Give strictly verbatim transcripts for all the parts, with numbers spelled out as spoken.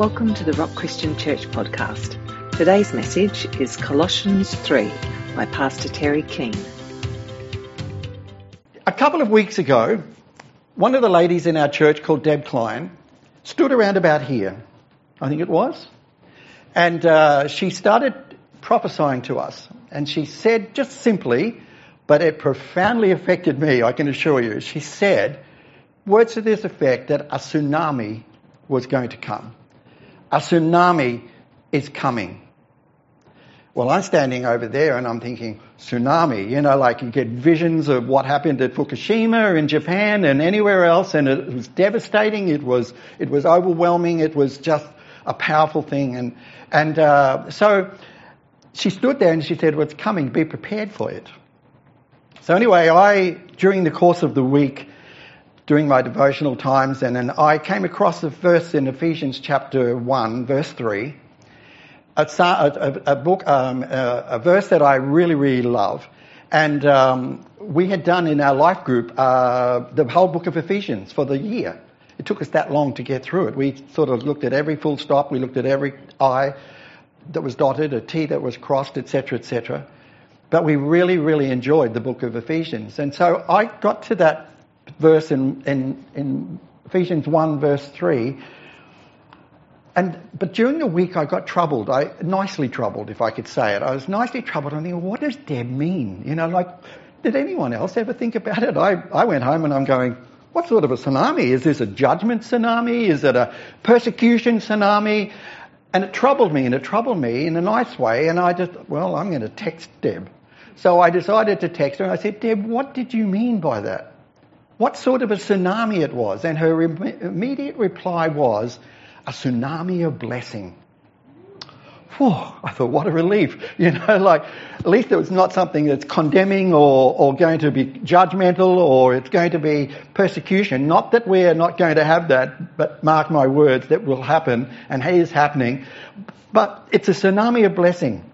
Welcome to the Rock Christian Church podcast. Today's message is Colossians three by Pastor Terry Keen. A couple of weeks ago, one of the ladies in our church called Deb Klein stood around about here, I think it was, and uh, she started prophesying to us, and she said just simply, but it profoundly affected me, I can assure you, she said words to this effect that a tsunami was going to come. A tsunami is coming. Well, I'm standing over there and I'm thinking, tsunami, you know, like you get visions of what happened at Fukushima in Japan and anywhere else, and it was devastating, it was it was overwhelming, it was just a powerful thing. And, and uh, so she stood there and she said, well, it's coming, be prepared for it. So anyway, I, during the course of the week, during my devotional times, and, and I came across a verse in Ephesians chapter one, verse three, a, a, a book, um, a, a verse that I really, really love. And um, we had done in our life group uh, the whole book of Ephesians for the year. It took us that long to get through it. We sort of looked at every full stop, we looked at every I that was dotted, a T that was crossed, et cetera, et cetera. But we really, really enjoyed the book of Ephesians. And so I got to that verse in, in, in Ephesians one, verse three. And but during the week I got troubled, I nicely troubled, if I could say it. I was nicely troubled. I'm thinking, what does Deb mean? You know, like, did anyone else ever think about it? I, I went home and I'm going, what sort of a tsunami? Is this a judgment tsunami? Is it a persecution tsunami? And it troubled me, and it troubled me in a nice way. And I just, well, I'm going to text Deb. So I decided to text her and I said, Deb, what did you mean by that? What sort of a tsunami it was? And her im- immediate reply was, a tsunami of blessing. Whew, I thought, what a relief. You know, like, at least it was not something that's condemning or, or going to be judgmental, or it's going to be persecution. Not that we're not going to have that, but mark my words, that will happen and is happening. But it's a tsunami of blessing.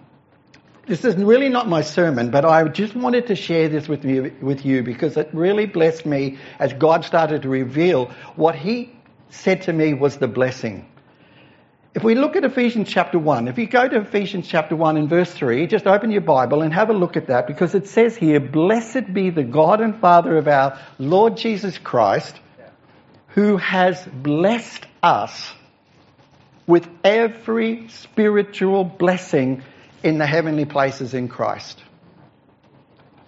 This is really not my sermon, but I just wanted to share this with you, with you because it really blessed me as God started to reveal what he said to me was the blessing. If we look at Ephesians chapter one, if you go to Ephesians chapter one and verse three, just open your Bible and have a look at that, because it says here, blessed be the God and Father of our Lord Jesus Christ, who has blessed us with every spiritual blessing in the heavenly places in Christ.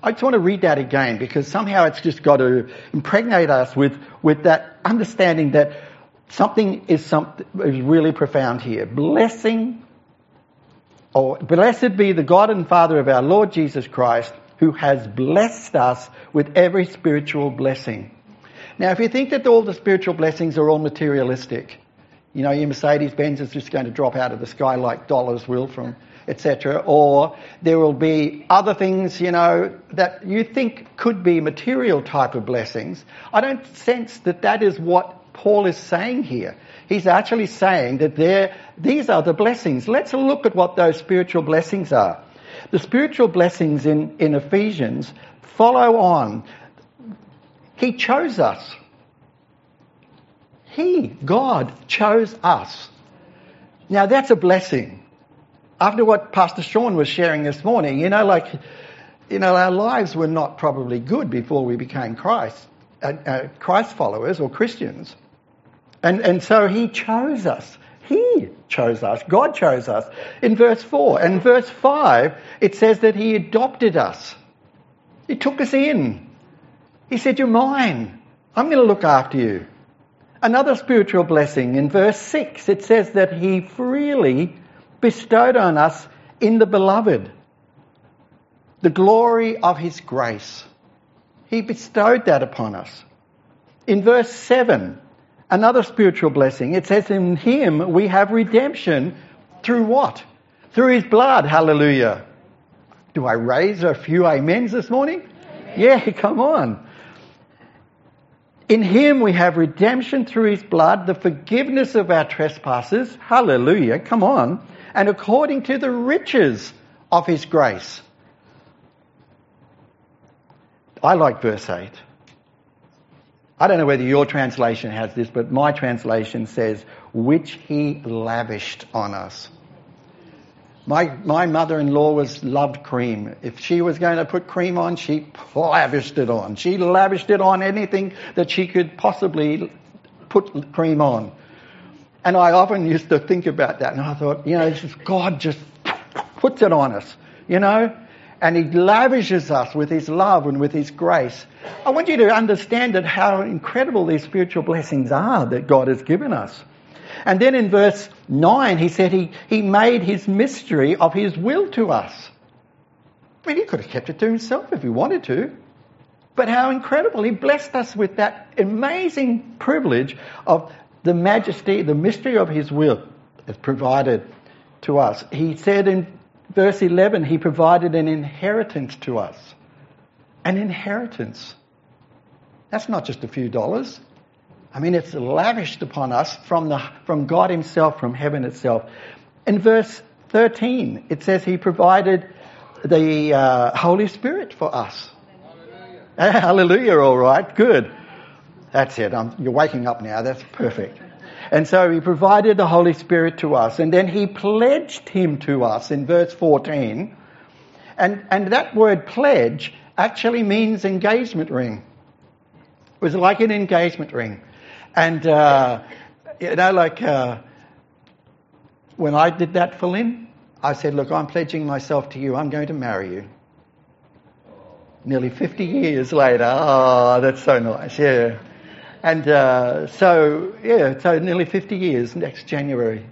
I just want to read that again, because somehow it's just got to impregnate us with, with that understanding that something is, something is really profound here. Blessing, or blessed be the God and Father of our Lord Jesus Christ, who has blessed us with every spiritual blessing. Now, if you think that all the spiritual blessings are all materialistic, you know, your Mercedes-Benz is just going to drop out of the sky like dollars will from... et cetera, or there will be other things, you know, that you think could be material type of blessings. I don't sense that that is what Paul is saying here. He's actually saying that there, these are the blessings. Let's look at what those spiritual blessings are. The spiritual blessings in, in Ephesians follow on. He chose us. He, God, chose us. Now that's a blessing. After what Pastor Sean was sharing this morning, you know, like, you know, our lives were not probably good before we became Christ, uh, uh, Christ followers or Christians. And and so he chose us. He chose us. God chose us. In verse four and verse five, it says that he adopted us. He took us in. He said, you're mine. I'm going to look after you. Another spiritual blessing in verse six, it says that he freely bestowed on us in the beloved the glory of his grace. He bestowed that upon us. In verse seven, another spiritual blessing, it says in him we have redemption through what? Through his blood. Hallelujah. Do I raise a few amens this morning? Amen. Yeah, come on. In him we have redemption through his blood, the forgiveness of our trespasses. Hallelujah. Come on. And according to the riches of his grace. I like verse eight. I don't know whether your translation has this, but my translation says, which he lavished on us. My my mother-in-law was loved cream. If she was going to put cream on, she lavished it on. She lavished it on anything that she could possibly put cream on. And I often used to think about that, and I thought, you know, God just puts it on us, you know? And he lavishes us with his love and with his grace. I want you to understand that how incredible these spiritual blessings are that God has given us. And then in verse nine, he said he, he made his mystery of his will to us. I mean, he could have kept it to himself if he wanted to. But how incredible. He blessed us with that amazing privilege of the majesty, the mystery of his will is provided to us. He said in verse eleven, he provided an inheritance to us. An inheritance. That's not just a few dollars. I mean, it's lavished upon us from the from God himself, from heaven itself. In verse thirteen, it says he provided the uh, Holy Spirit for us. Hallelujah. Hallelujah, all right, good. That's it, I'm, you're waking up now, that's perfect. And so he provided the Holy Spirit to us, and then he pledged him to us in verse fourteen. And and that word pledge actually means engagement ring. It was like an engagement ring. And, uh, you know, like uh, when I did that for Lynn, I said, look, I'm pledging myself to you. I'm going to marry you. Nearly fifty years later. Oh, that's so nice, yeah. And uh, so, yeah, so nearly fifty years next January.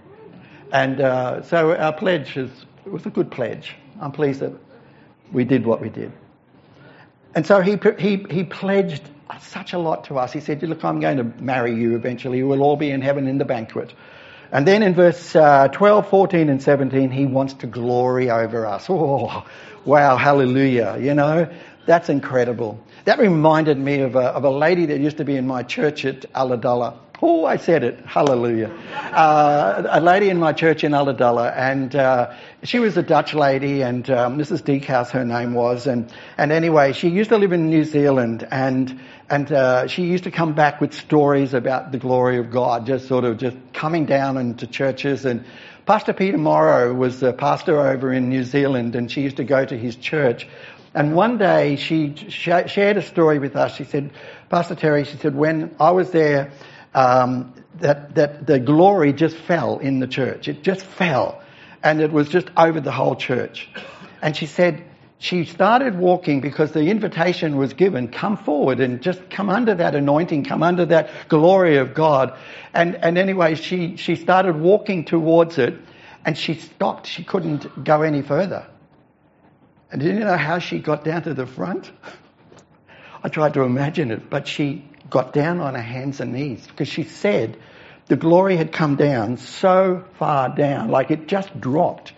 And uh, so our pledge is, it was a good pledge. I'm pleased that we did what we did. And so he he he pledged such a lot to us. He said, look, I'm going to marry you eventually. We'll all be in heaven in the banquet. And then in verse uh, twelve, fourteen and seventeen, he wants to glory over us. Oh, wow, hallelujah, you know. That's incredible. That reminded me of a, of a lady that used to be in my church at Ulladulla. Oh, I said it. Hallelujah. Uh, a lady in my church in Ulladulla, and uh, she was a Dutch lady, and um, Missus Diekhaus, her name was. And, and anyway, she used to live in New Zealand, and and uh, she used to come back with stories about the glory of God, just sort of just coming down into churches. And Pastor Peter Morrow was the pastor over in New Zealand, and she used to go to his church. And one day she sh- shared a story with us. She said, Pastor Terry, she said, when I was there, um, that, that the glory just fell in the church. It just fell. And it was just over the whole church. And she said she started walking because the invitation was given, come forward and just come under that anointing, come under that glory of God. And, and anyway, she, she started walking towards it, and she stopped. She couldn't go any further. And do you know how she got down to the front? I tried to imagine it, but she got down on her hands and knees because she said the glory had come down so far down, like it just dropped.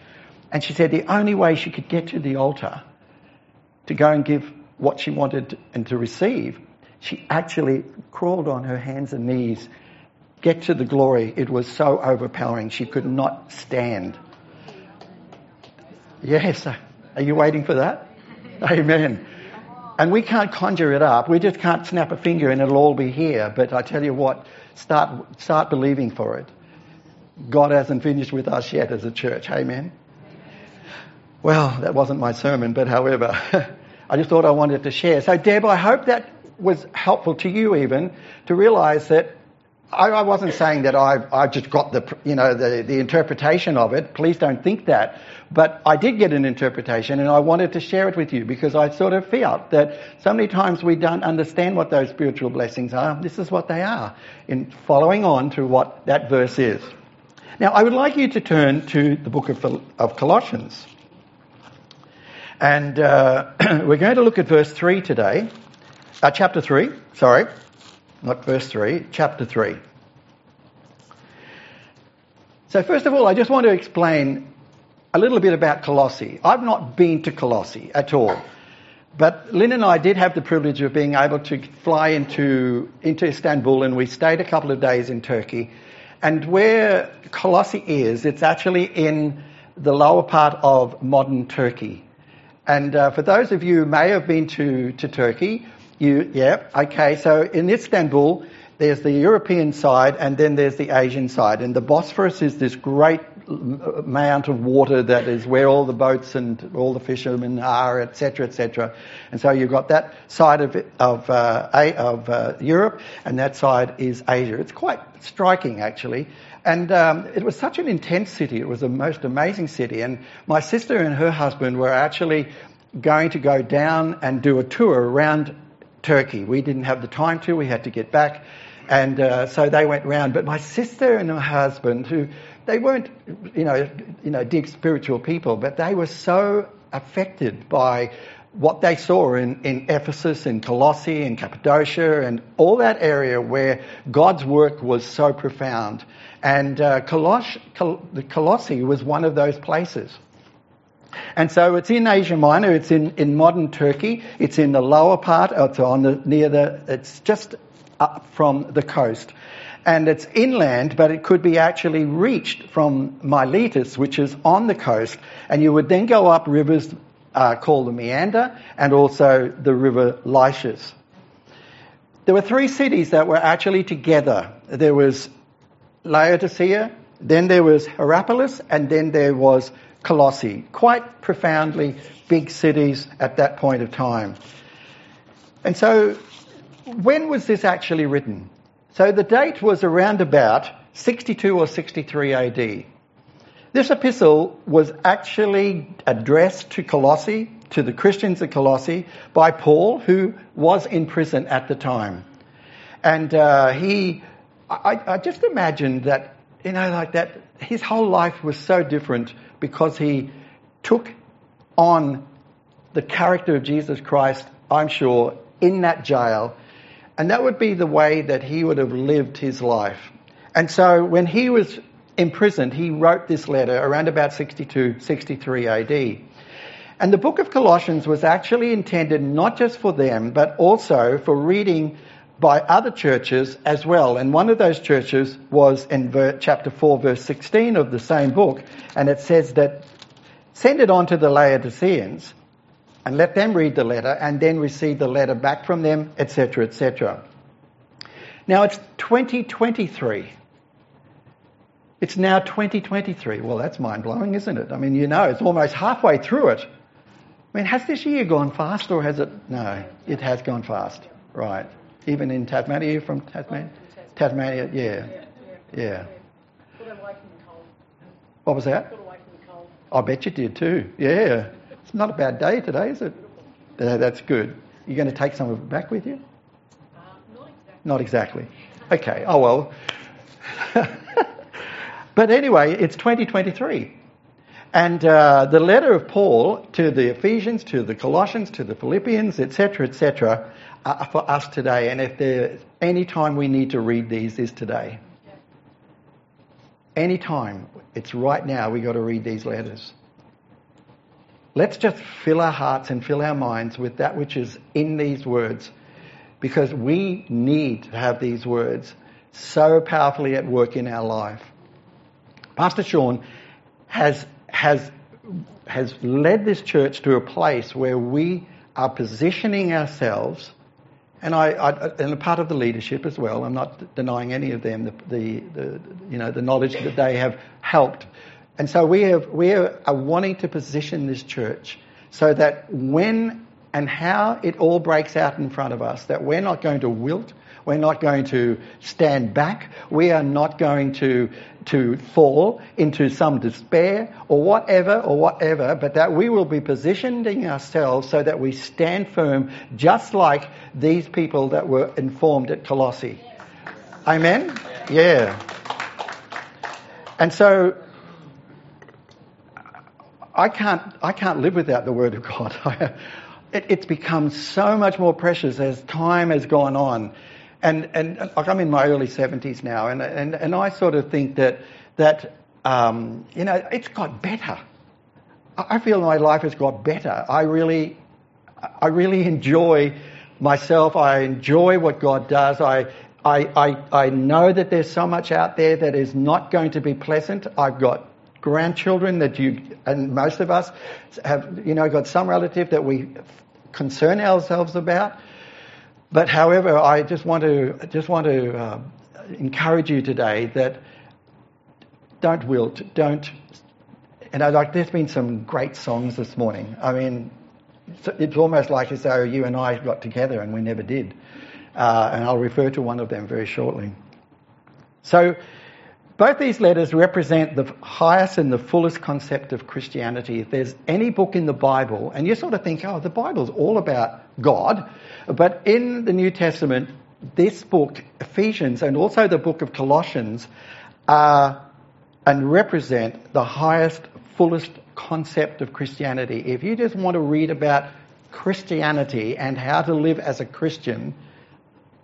And she said the only way she could get to the altar to go and give what she wanted and to receive, she actually crawled on her hands and knees, get to the glory. It was so overpowering. She could not stand. Yes, are you waiting for that? Amen. And we can't conjure it up. We just can't snap a finger and it'll all be here. But I tell you what, start start believing for it. God hasn't finished with us yet as a church. Amen. Well, that wasn't my sermon, but however, I just thought I wanted to share. So Deb, I hope that was helpful to you even to realise that I, I wasn't saying that I've, I've just got the, you know, the, the interpretation of it. Please don't think that. But I did get an interpretation, and I wanted to share it with you because I sort of felt that so many times we don't understand what those spiritual blessings are. This is what they are, in following on to what that verse is. Now, I would like you to turn to the book of, of Colossians. And uh, we're going to look at verse three today. Uh, chapter three, sorry. Not verse three, chapter three. So first of all, I just want to explain a little bit about Colossae. I've not been to Colossae at all. But Lynn and I did have the privilege of being able to fly into, into Istanbul, and we stayed a couple of days in Turkey. And where Colossae is, it's actually in the lower part of modern Turkey. And uh, for those of you who may have been to, to Turkey, You, yeah, okay, so in Istanbul, there's the European side and then there's the Asian side. And the Bosphorus is this great amount of water that is where all the boats and all the fishermen are, et cetera, et cetera. And so you've got that side of it, of uh, a, of uh, Europe, and that side is Asia. It's quite striking, actually. And um, it was such an intense city. It was the most amazing city. And my sister and her husband were actually going to go down and do a tour around Turkey. We didn't have the time to. We had to get back. And uh, so they went round. But my sister and her husband, who they weren't, you know, you know, deep spiritual people, but they were so affected by what they saw in, in Ephesus and Colossae and Cappadocia and all that area where God's work was so profound. And uh, Coloss- Col- the Colossae was one of those places. And so it's in Asia Minor, it's in, in modern Turkey, it's in the lower part, it's on the, near the, it's just up from the coast. And it's inland, but it could be actually reached from Miletus, which is on the coast, and you would then go up rivers uh, called the Meander and also the river Lycius. There were three cities that were actually together. There was Laodicea, then there was Hierapolis, and then there was Colossae, quite profoundly big cities at that point of time. And so when was this actually written? So the date was around about sixty-two or sixty-three A D. This epistle was actually addressed to Colossae, to the Christians at Colossae, by Paul, who was in prison at the time. And uh, he, I, I just imagined that, you know, like that, his whole life was so different because he took on the character of Jesus Christ, I'm sure, in that jail. And that would be the way that he would have lived his life. And so when he was imprisoned, he wrote this letter around about sixty-two, sixty-three A D. And the book of Colossians was actually intended not just for them, but also for reading by other churches as well. And one of those churches was in chapter four, verse sixteen of the same book. And it says that, send it on to the Laodiceans and let them read the letter and then receive the letter back from them, et cetera, et cetera. Now it's twenty twenty-three. It's now twenty twenty-three. Well, that's mind-blowing, isn't it? I mean, you know, it's almost halfway through it. I mean, has this year gone fast or has it? No, it has gone fast. Right. Even in Tasmania, you're from Tasmania? Tasmania, Tasmania yeah. Yeah. Got away from the cold. What was that? Got away from the cold. I bet you did too. Yeah. It's not a bad day today, is it? Uh, that's good. You're going to take some of it back with you? Uh, not exactly. Not exactly. Okay. Oh, well. But anyway, it's twenty twenty-three. And uh, the letter of Paul to the Ephesians, to the Colossians, to the Philippians, et cetera, et cetera, Uh, for us today, and if there's any time we need to read these, is today. Any time, it's right now. We got to read these letters. Let's just fill our hearts and fill our minds with that which is in these words, because we need to have these words so powerfully at work in our life. Pastor Sean has has has led this church to a place where we are positioning ourselves. And I, I, and a part of the leadership as well. I'm not denying any of them the, the, the, you know, the knowledge that they have helped. And so we have, we are wanting to position this church so that when and how it all breaks out in front of us, that we're not going to wilt, we're not going to stand back, we are not going to to fall into some despair or whatever or whatever, but that we will be positioning ourselves so that we stand firm, just like these people that were informed at Colossae. Amen? Yeah. And so I can't I can't live without the Word of God. It, it's become so much more precious as time has gone on. And, and like I'm in my early seventies now, and, and, and I sort of think that, that um, you know, it's got better. I feel my life has got better. I really, I really enjoy myself. I enjoy what God does. I, I, I, I know that there's so much out there that is not going to be pleasant. I've got grandchildren that you, and most of us have, you know, got some relative that we concern ourselves about. But however, I just want to just want to uh, encourage you today that don't wilt, don't. And I like. There's been some great songs this morning. I mean, it's almost like as though you and I got together and we never did. Uh, and I'll refer to one of them very shortly. So, both these letters represent the highest and the fullest concept of Christianity. If there's any book in the Bible, and you sort of think, oh, the Bible's all about God, but in the New Testament, this book, Ephesians, and also the book of Colossians, are and represent the highest, fullest concept of Christianity. If you just want to read about Christianity and how to live as a Christian,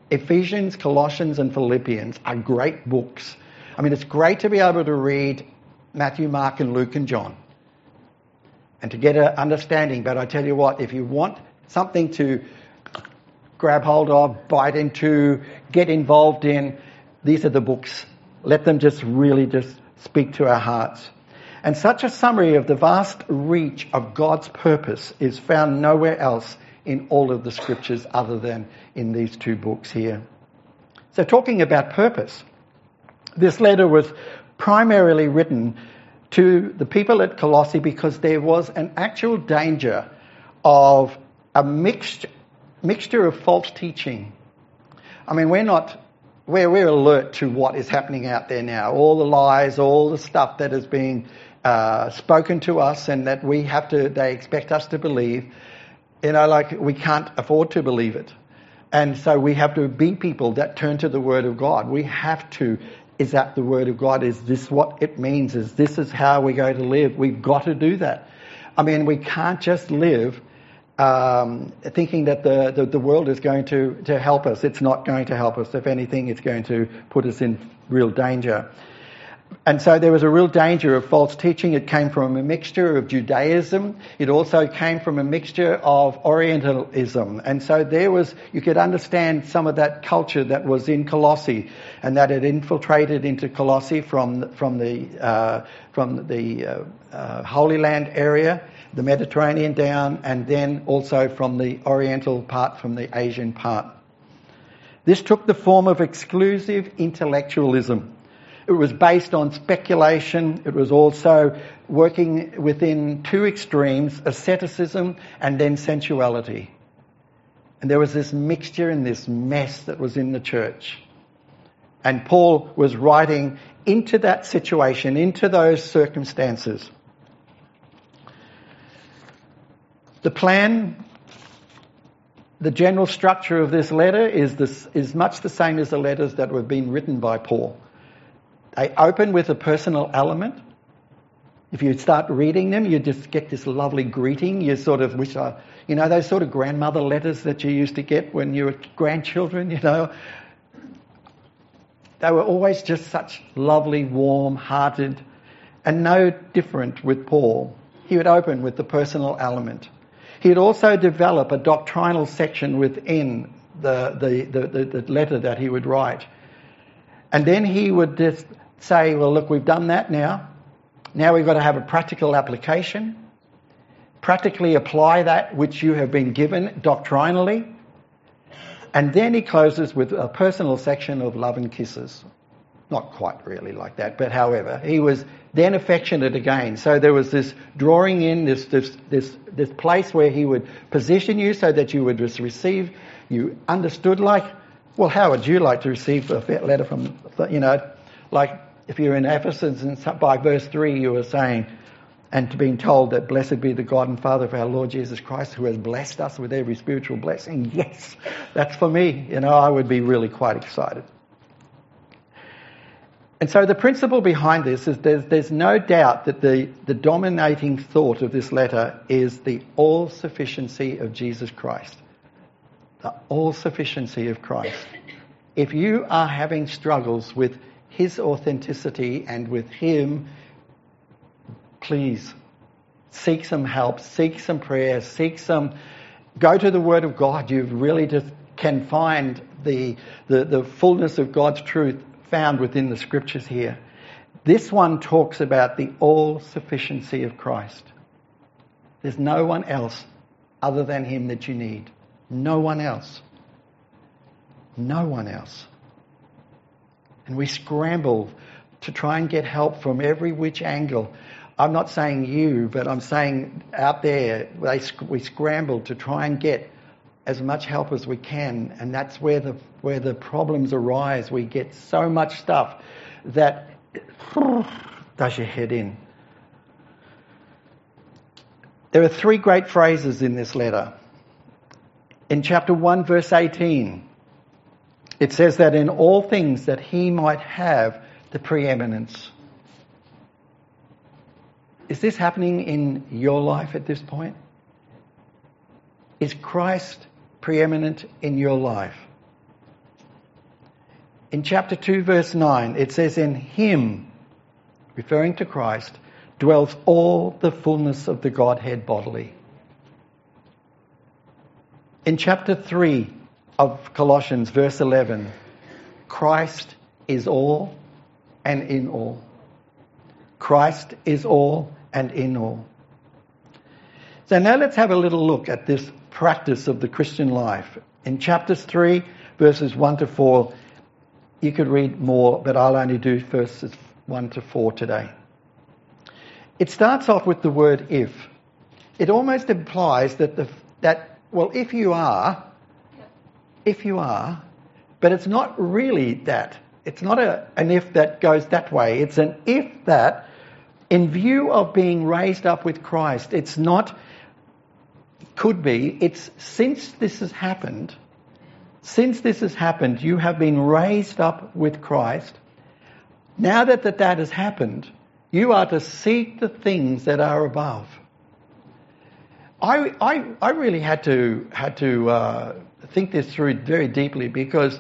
Ephesians, Colossians, and Philippians are great books. I mean, it's great to be able to read Matthew, Mark, and Luke, and John and to get an understanding. But I tell you what, if you want something to grab hold of, bite into, get involved in, these are the books. Let them just really just speak to our hearts. And such a summary of the vast reach of God's purpose is found nowhere else in all of the scriptures other than in these two books here. So talking about purpose, this letter was primarily written to the people at Colossae because there was an actual danger of a mixed, mixture of false teaching. I mean, we're not, we're, we're alert to what is happening out there now. All the lies, all the stuff that is being uh, spoken to us and that we have to, they expect us to believe. You know, like we can't afford to believe it. And so we have to be people that turn to the Word of God. We have to. Is that the Word of God? Is this what it means? Is this is how we're going to live? We've got to do that. I mean, we can't just live um, thinking that the, the, the world is going to, to help us. It's not going to help us. If anything, it's going to put us in real danger. And so there was a real danger of false teaching. It came from a mixture of Judaism. It also came from a mixture of Orientalism. And so there was, you could understand some of that culture that was in Colossae and that it infiltrated into Colossae from, from the, uh, from the uh, uh, Holy Land area, the Mediterranean down, and then also from the Oriental part, from the Asian part. This took the form of exclusive intellectualism. It was based on speculation. It was also working within two extremes, asceticism and then sensuality. And there was this mixture and this mess that was in the church. And Paul was writing into that situation, into those circumstances. The plan, the general structure of this letter is, this, is much the same as the letters that were being written by Paul. They open with a personal element. If you start reading them, you just get this lovely greeting. You sort of wish, I, you know, those sort of grandmother letters that you used to get when you were grandchildren, you know. They were always just such lovely, warm-hearted, and no different with Paul. He would open with the personal element. He'd also develop a doctrinal section within the, the, the, the, the letter that he would write. And then he would just say, well, look, we've done that now. Now we've got to have a practical application. Practically apply that which you have been given doctrinally. And then he closes with a personal section of love and kisses. Not quite really like that, but however, he was then affectionate again. So there was this drawing in, this this this this place where he would position you so that you would just receive, you understood like, well, how would you like to receive a letter from, you know, like if you're in Ephesus and by verse three you were saying, and being told that blessed be the God and Father of our Lord Jesus Christ who has blessed us with every spiritual blessing. Yes, that's for me. You know, I would be really quite excited. And so the principle behind this is there's, there's no doubt that the, the dominating thought of this letter is the all-sufficiency of Jesus Christ. The all-sufficiency of Christ. If you are having struggles with his authenticity and with him, please seek some help, seek some prayer, seek some, go to the Word of God. You really just can find the, the, the fullness of God's truth found within the scriptures here. This one talks about the all-sufficiency of Christ. There's no one else other than him that you need. No one else. No one else. And we scramble to try and get help from every which angle. I'm not saying you, but I'm saying out there, they, we scramble to try and get as much help as we can, and that's where the where the problems arise. We get so much stuff that does your head in. There are three great phrases in this letter. In chapter one, verse eighteen, it says that in all things that he might have the preeminence. Is this happening in your life at this point? Is Christ preeminent in your life? In chapter two, verse nine, it says, in him, referring to Christ, dwells all the fullness of the Godhead bodily. In chapter three of Colossians, verse eleven, Christ is all and in all. Christ is all and in all. So now let's have a little look at this practice of the Christian life. In chapters three, verses one to four, you could read more, but I'll only do verses one to four today. It starts off with the word if. It almost implies that, the, that well, if you are, if you are, but it's not really that. It's not a, an if that goes that way. It's an if that, in view of being raised up with Christ, it's not, could be, it's since this has happened, since this has happened, you have been raised up with Christ. Now that that, that has happened, you are to seek the things that are above. I, I, I really had to, had to uh, think this through very deeply because,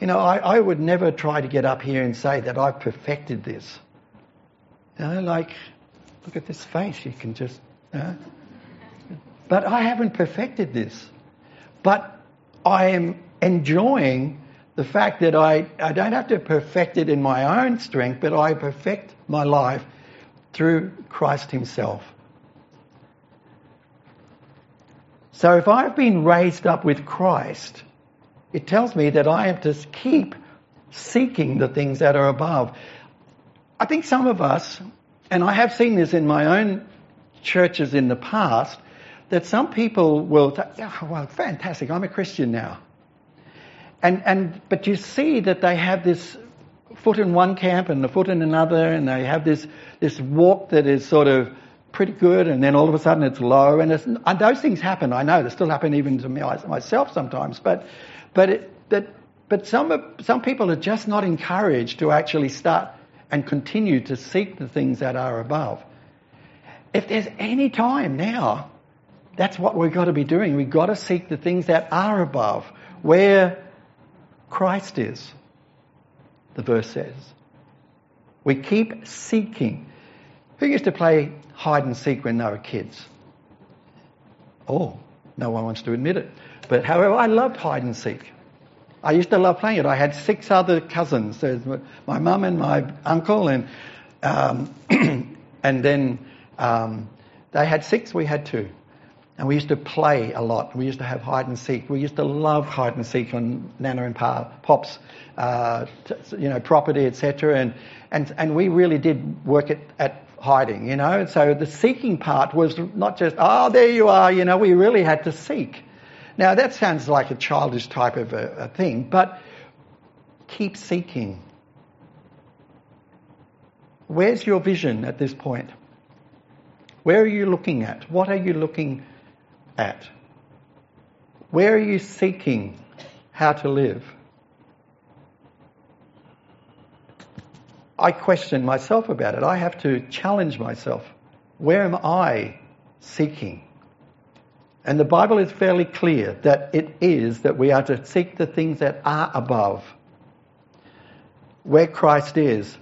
you know, I, I would never try to get up here and say that I've perfected this. You know, like, look at this face, you can just... Uh, but I haven't perfected this. But I am enjoying the fact that I, I don't have to perfect it in my own strength, but I perfect my life through Christ himself. So if I've been raised up with Christ, it tells me that I am to keep seeking the things that are above. I think some of us, and I have seen this in my own churches in the past, that some people will th- oh, well, fantastic, I'm a Christian now. And and but you see that they have this foot in one camp and a foot in another, and they have this this walk that is sort of pretty good, and then all of a sudden it's low, and, it's, and those things happen. I know they still happen even to me myself sometimes, but but it, that but some some people are just not encouraged to actually start and continue to seek the things that are above. If there's any time now, that's what we've got to be doing. We've got to seek the things that are above, where Christ is, the verse says. We keep seeking. Who used to play hide and seek when they were kids? Oh, no one wants to admit it. But however, I loved hide and seek. I used to love playing it. I had six other cousins. There's my mum and my uncle, and um, and then um, they had six, we had two. And we used to play a lot. We used to have hide and seek. We used to love hide and seek on Nana and pa, Pop's uh, t- you know, property, et cetera. And, and and we really did work at, at hiding, you know. And so the seeking part was not just, oh, there you are, you know, we really had to seek. Now, that sounds like a childish type of a, a thing, but keep seeking. Where's your vision at this point? Where are you looking at? What are you looking at? Where are you seeking how to live? I question myself about it. I have to challenge myself. Where am I seeking? And the Bible is fairly clear that it is that we are to seek the things that are above, where Christ is,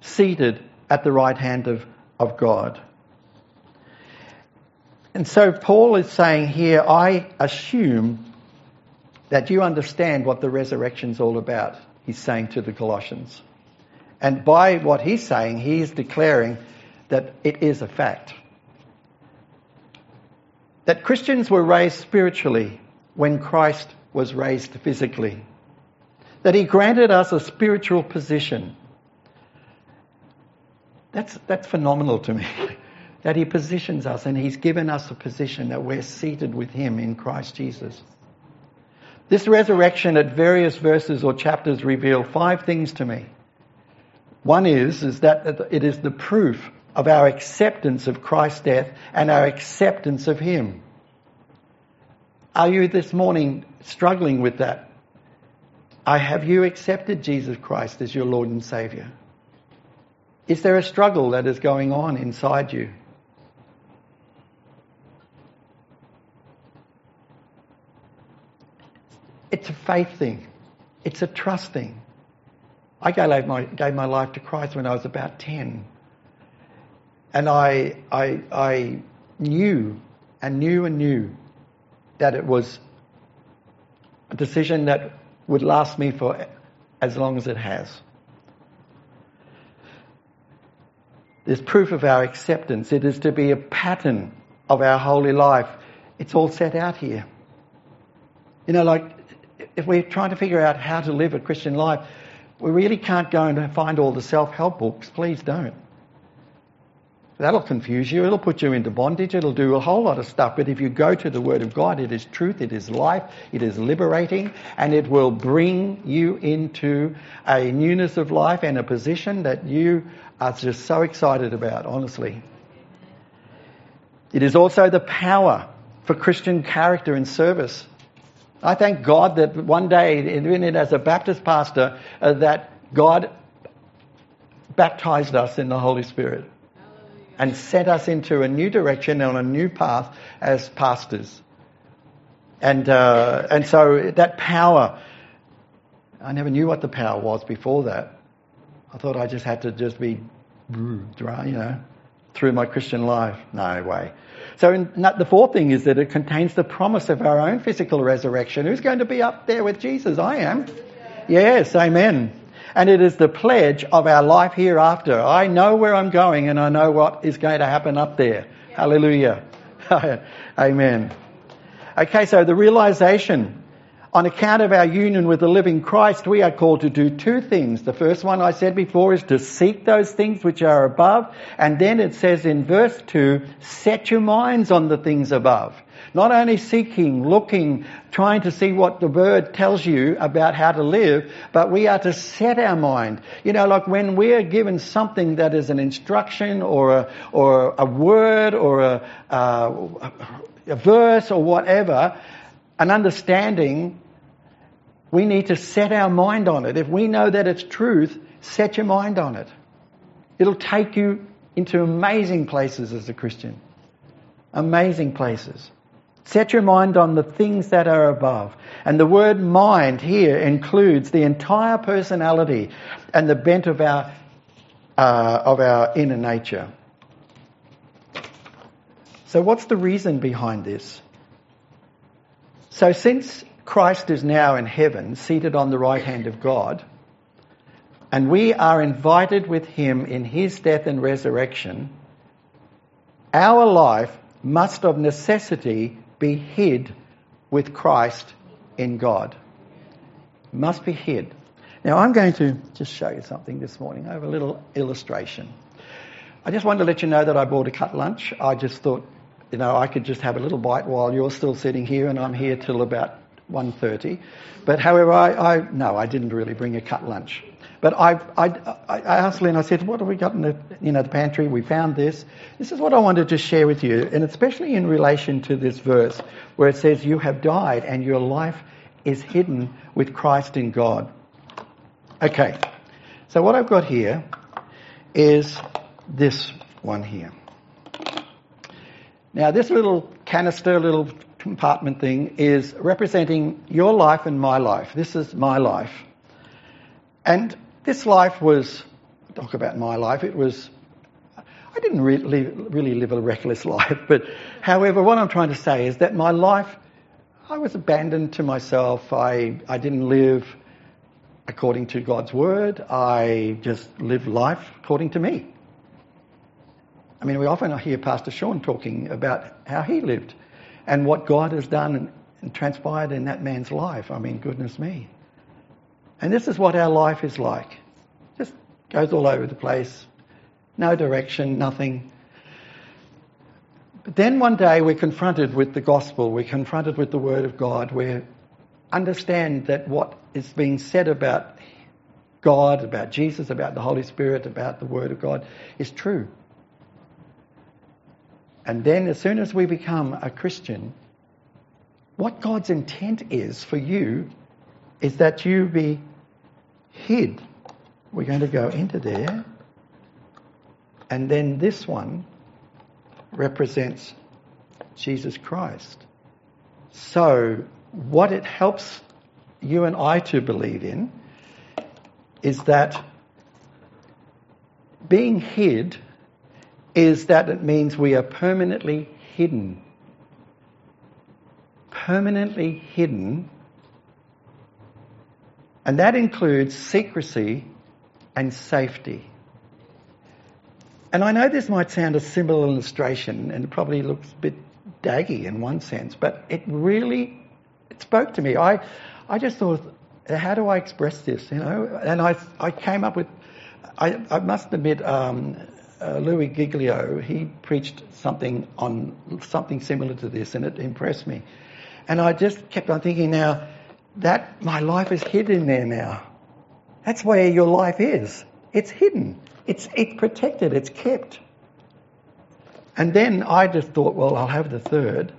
seated at the right hand of, of God. And so Paul is saying here, I assume that you understand what the resurrection's all about, he's saying to the Colossians. And by what he's saying, he is declaring that it is a fact. That Christians were raised spiritually when Christ was raised physically, that he granted us a spiritual position. That's, that's phenomenal to me, that he positions us and he's given us a position that we're seated with him in Christ Jesus. This resurrection at various verses or chapters reveal five things to me. One is, is that it is the proof of our acceptance of Christ's death and our acceptance of him. Are you this morning struggling with that? I, have you accepted Jesus Christ as your Lord and Saviour? Is there a struggle that is going on inside you? It's a faith thing. It's a trust thing. I gave my, gave my life to Christ when I was about ten. And I, I, I knew and knew and knew that it was a decision that would last me for as long as it has. There's proof of our acceptance. It is to be a pattern of our holy life. It's all set out here. You know, like, if we're trying to figure out how to live a Christian life, we really can't go and find all the self-help books. Please don't. That'll confuse you. It'll put you into bondage. It'll do a whole lot of stuff. But if you go to the Word of God, it is truth, it is life, it is liberating, and it will bring you into a newness of life and a position that you are just so excited about, honestly. It is also the power for Christian character and service. I thank God that one day, even as a Baptist pastor, uh, that God baptized us in the Holy Spirit and set us into a new direction and a new path as pastors. And uh, and so that power, I never knew what the power was before that. I thought I just had to just be dry, you know, through my Christian life. No way. So in, the fourth thing is that it contains the promise of our own physical resurrection. Who's going to be up there with Jesus? I am. Yes, amen. And it is the pledge of our life hereafter. I know where I'm going and I know what is going to happen up there. Yeah. Hallelujah. Amen. Okay, so the realization, on account of our union with the living Christ, we are called to do two things. The first one I said before is to seek those things which are above. And then it says in verse two, set your minds on the things above. Not only seeking, looking, trying to see what the Word tells you about how to live, but we are to set our mind. You know, like when we are given something that is an instruction or a, or a word or a, uh, a verse or whatever, an understanding, we need to set our mind on it. If we know that it's truth, set your mind on it. It'll take you into amazing places as a Christian. Amazing places. Set your mind on the things that are above. And the word mind here includes the entire personality and the bent of our uh, of our inner nature. So what's the reason behind this? So since Christ is now in heaven, seated on the right hand of God, and we are invited with him in his death and resurrection, our life must of necessity be hid with Christ in God. Must be hid. Now I'm going to just show you something this morning. I have a little illustration. I just wanted to let you know that I bought a cut lunch. I just thought, you know, I could just have a little bite while you're still sitting here, and I'm here till about one thirty. But however, I, I no, I didn't really bring a cut lunch. But I, I, I asked Lynn, I said, what have we got in the, you know, the pantry? We found this. This is what I wanted to share with you, and especially in relation to this verse where it says, you have died and your life is hidden with Christ in God. Okay, so what I've got here is this one here. Now this little canister, little compartment thing is representing your life and my life. This is my life. And this life was, talk about my life, it was, I didn't really, really live a reckless life, but however, what I'm trying to say is that my life, I was abandoned to myself. I, I didn't live according to God's word. I just lived life according to me. I mean, we often hear Pastor Sean talking about how he lived and what God has done and transpired in that man's life. I mean, goodness me. And this is what our life is like. Just goes all over the place. No direction, nothing. But then one day we're confronted with the gospel. We're confronted with the word of God. We understand that what is being said about God, about Jesus, about the Holy Spirit, about the word of God is true. And then as soon as we become a Christian, what God's intent is for you is that you be hid. We're going to go into there. And then this one represents Jesus Christ. So what it helps you and I to believe in is that being hid is that it means we are permanently hidden. Permanently hidden. And that includes secrecy and safety. And I know this might sound a simple illustration and it probably looks a bit daggy in one sense, but it really it spoke to me. I, I just thought, how do I express this? You know, and I I came up with, I, I must admit, um, uh, Louis Giglio, he preached something on something similar to this, and it impressed me. And I just kept on thinking, now that my life is hidden there now. That's where your life is. It's hidden. It's it's protected. It's kept. And then I just thought, well, I'll have the third,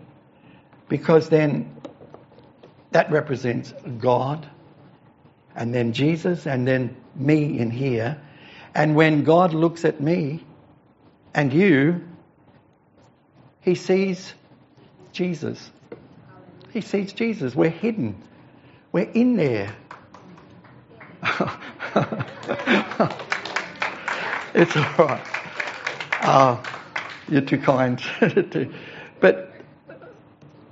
because then that represents God, and then Jesus, and then me in here. And when God looks at me and you, he sees Jesus. He sees Jesus. We're hidden. We're in there. It's all right. Uh, you're too kind. But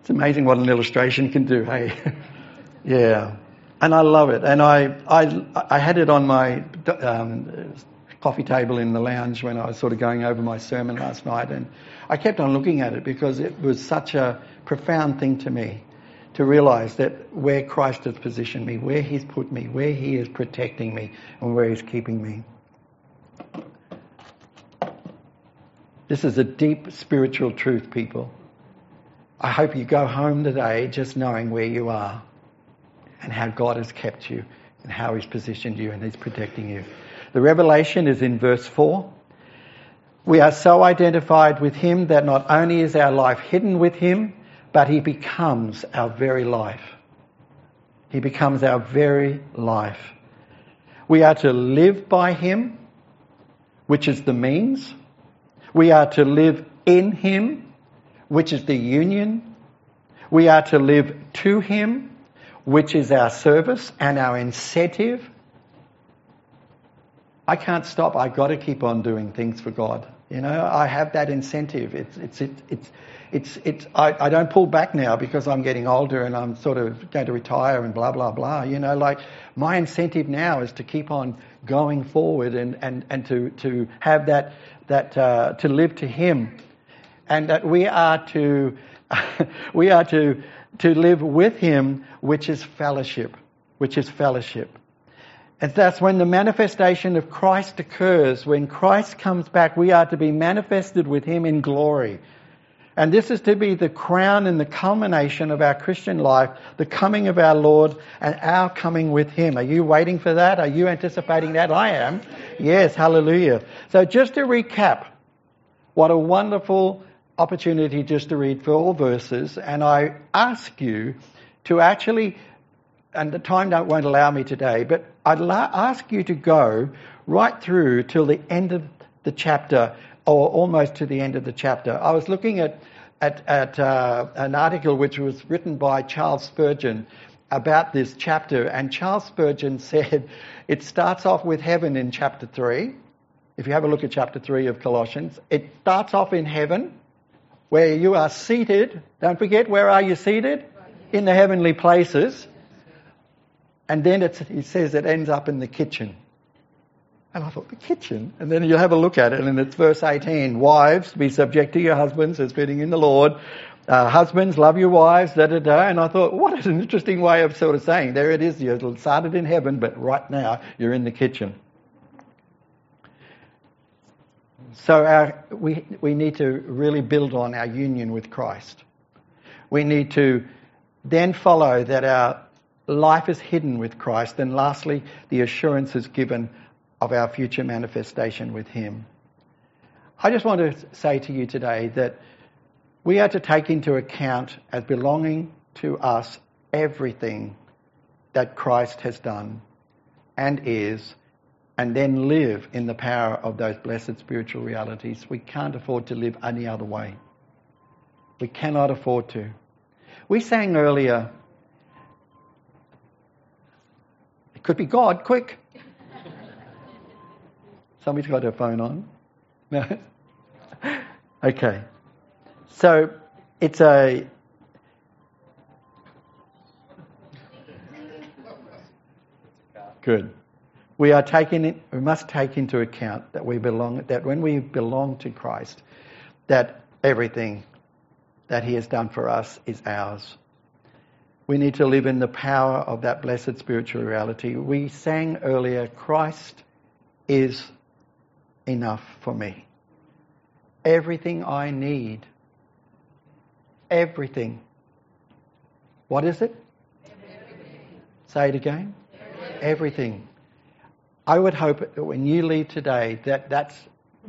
it's amazing what an illustration can do, hey? Yeah. And I love it. And I, I, I had it on my um, coffee table in the lounge when I was sort of going over my sermon last night. And I kept on looking at it because it was such a profound thing to me to realise that where Christ has positioned me, where he's put me, where he is protecting me and where he's keeping me. This is a deep spiritual truth, people. I hope you go home today just knowing where you are and how God has kept you and how he's positioned you and he's protecting you. The revelation is in verse four. We are so identified with him that not only is our life hidden with him, but he becomes our very life. He becomes our very life. We are to live by him, which is the means. We are to live in him, which is the union. We are to live to him, which is our service and our incentive. I can't stop. I've got to keep on doing things for God. You know, I have that incentive. It's, it's, it's, it's, it's, it's I, I don't pull back now because I'm getting older and I'm sort of going to retire and blah, blah, blah. You know, like my incentive now is to keep on going forward and, and, and to, to have that, that uh, to live to him, and that we are to, we are to, to live with him, which is fellowship, which is fellowship. And that's when the manifestation of Christ occurs. When Christ comes back, we are to be manifested with him in glory. And this is to be the crown and the culmination of our Christian life, the coming of our Lord and our coming with him. Are you waiting for that? Are you anticipating that? I am. Yes, hallelujah. So just to recap, what a wonderful opportunity just to read four verses. And I ask you to actually, and the time don't, won't allow me today, but I'd la- ask you to go right through till the end of the chapter, or almost to the end of the chapter. I was looking at at, at uh, an article which was written by Charles Spurgeon about this chapter, and Charles Spurgeon said it starts off with heaven in chapter three. If you have a look at chapter three of Colossians, it starts off in heaven where you are seated. Don't forget, where are you seated? In the heavenly places. And then it's, it says it ends up in the kitchen. And I thought, the kitchen? And then you have a look at it, and it's verse eighteen. Wives, be subject to your husbands as fitting in the Lord. Uh, husbands, love your wives, da da da. And I thought, what an interesting way of sort of saying, there it is, you started in heaven, but right now you're in the kitchen. So our, we we need to really build on our union with Christ. We need to then follow that our life is hidden with Christ. And lastly, the assurance is given of our future manifestation with Him. I just want to say to you today that we are to take into account as belonging to us everything that Christ has done and is, and then live in the power of those blessed spiritual realities. We can't afford to live any other way. We cannot afford to. We sang earlier, it could be God, quick. Somebody's got her phone on. No? Okay. So it's a... Good. We are taking, we must take into account that we belong, that when we belong to Christ, that everything that He has done for us is ours. We need to live in the power of that blessed spiritual reality. We sang earlier, Christ is enough for me. Everything I need. Everything. What is it? Everything. Say it again. Everything. Everything. I would hope that when you leave today, that that's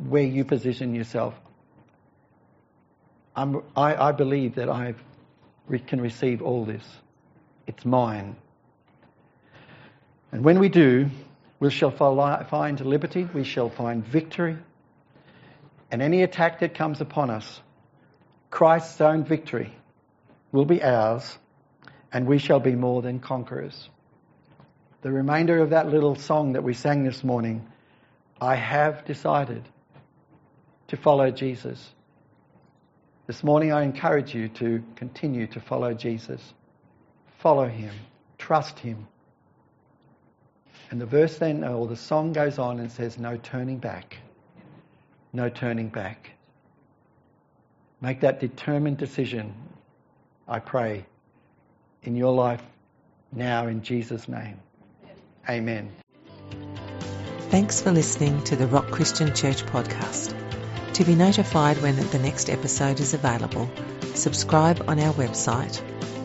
where you position yourself. I'm, I, I believe that I can receive all this. It's mine. And when we do, we shall find liberty, we shall find victory. And any attack that comes upon us, Christ's own victory will be ours, and we shall be more than conquerors. The remainder of that little song that we sang this morning, I have decided to follow Jesus. This morning I encourage you to continue to follow Jesus. Follow Him. Trust Him. And the verse then, or the song goes on and says, no turning back. No turning back. Make that determined decision, I pray, in your life now in Jesus' name. Amen. Thanks for listening to the Rock Christian Church podcast. To be notified when the next episode is available, subscribe on our website